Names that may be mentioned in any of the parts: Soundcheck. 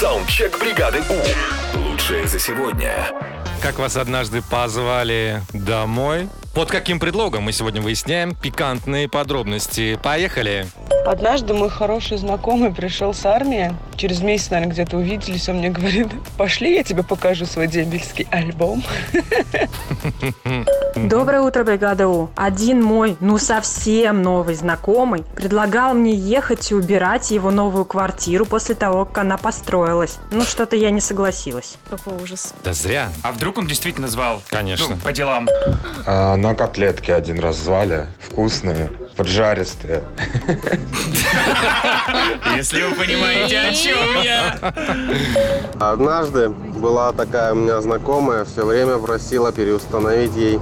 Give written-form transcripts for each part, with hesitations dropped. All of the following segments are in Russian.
Саундчек бригады У. Лучшее за сегодня. Как вас однажды позвали домой? Под каким предлогом мы сегодня выясняем пикантные подробности. Поехали! Однажды мой хороший знакомый пришел с армии. Через месяц, наверное, где-то увиделись. Он мне говорит: пошли, я тебе покажу свой дембельский альбом. Доброе утро, бригада У. Один мой, совсем новый знакомый предлагал мне ехать и убирать его новую квартиру после того, как она построилась. Что-то я не согласилась. Какой ужас. Да зря. А вдруг он действительно звал? Конечно. По делам. На котлетки один раз звали. Вкусные, поджаристые. Если вы понимаете, о чем я. Однажды была такая у меня знакомая, все время просила переустановить ей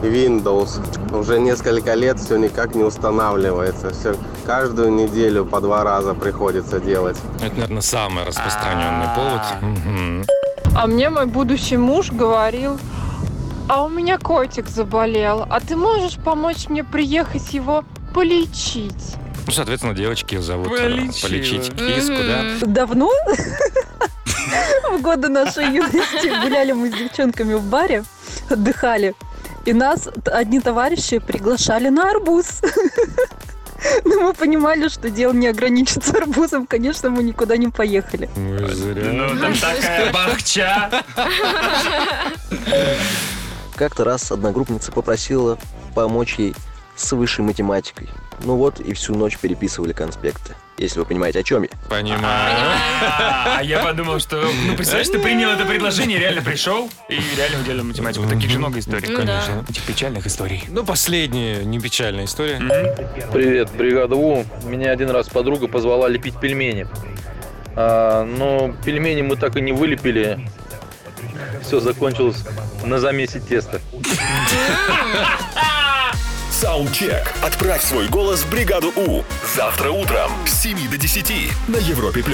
Windows. Уже несколько лет все никак не устанавливается. Все каждую неделю по 2 раза приходится делать. Это, наверное, самый распространенный повод. А мне мой будущий муж говорил: а у меня котик заболел, а ты можешь помочь мне приехать его полечить? Соответственно, девочки зовут полечить киску, да? Давно? В годы нашей юности гуляли мы с девчонками в баре, отдыхали. И нас одни товарищи приглашали на арбуз. Но мы понимали, что дело не ограничится арбузом. Конечно, мы никуда не поехали. Там такая бахча. Как-то раз одногруппница попросила помочь ей с высшей математикой. И всю ночь переписывали конспекты. Если вы понимаете, о чем я. Понимаю. А я подумал, что... представляешь, ты принял это предложение, реально пришел и реально уделил математику. Таких же много историй. Конечно. Этих печальных историй. Последняя не печальная история. Привет, бригада У. Меня один раз подруга позвала лепить пельмени. Но пельмени мы так и не вылепили. Все закончилось на замесе теста. Саундчек. Отправь свой голос в бригаду У. Завтра утром с 7 до 10 на Европе+.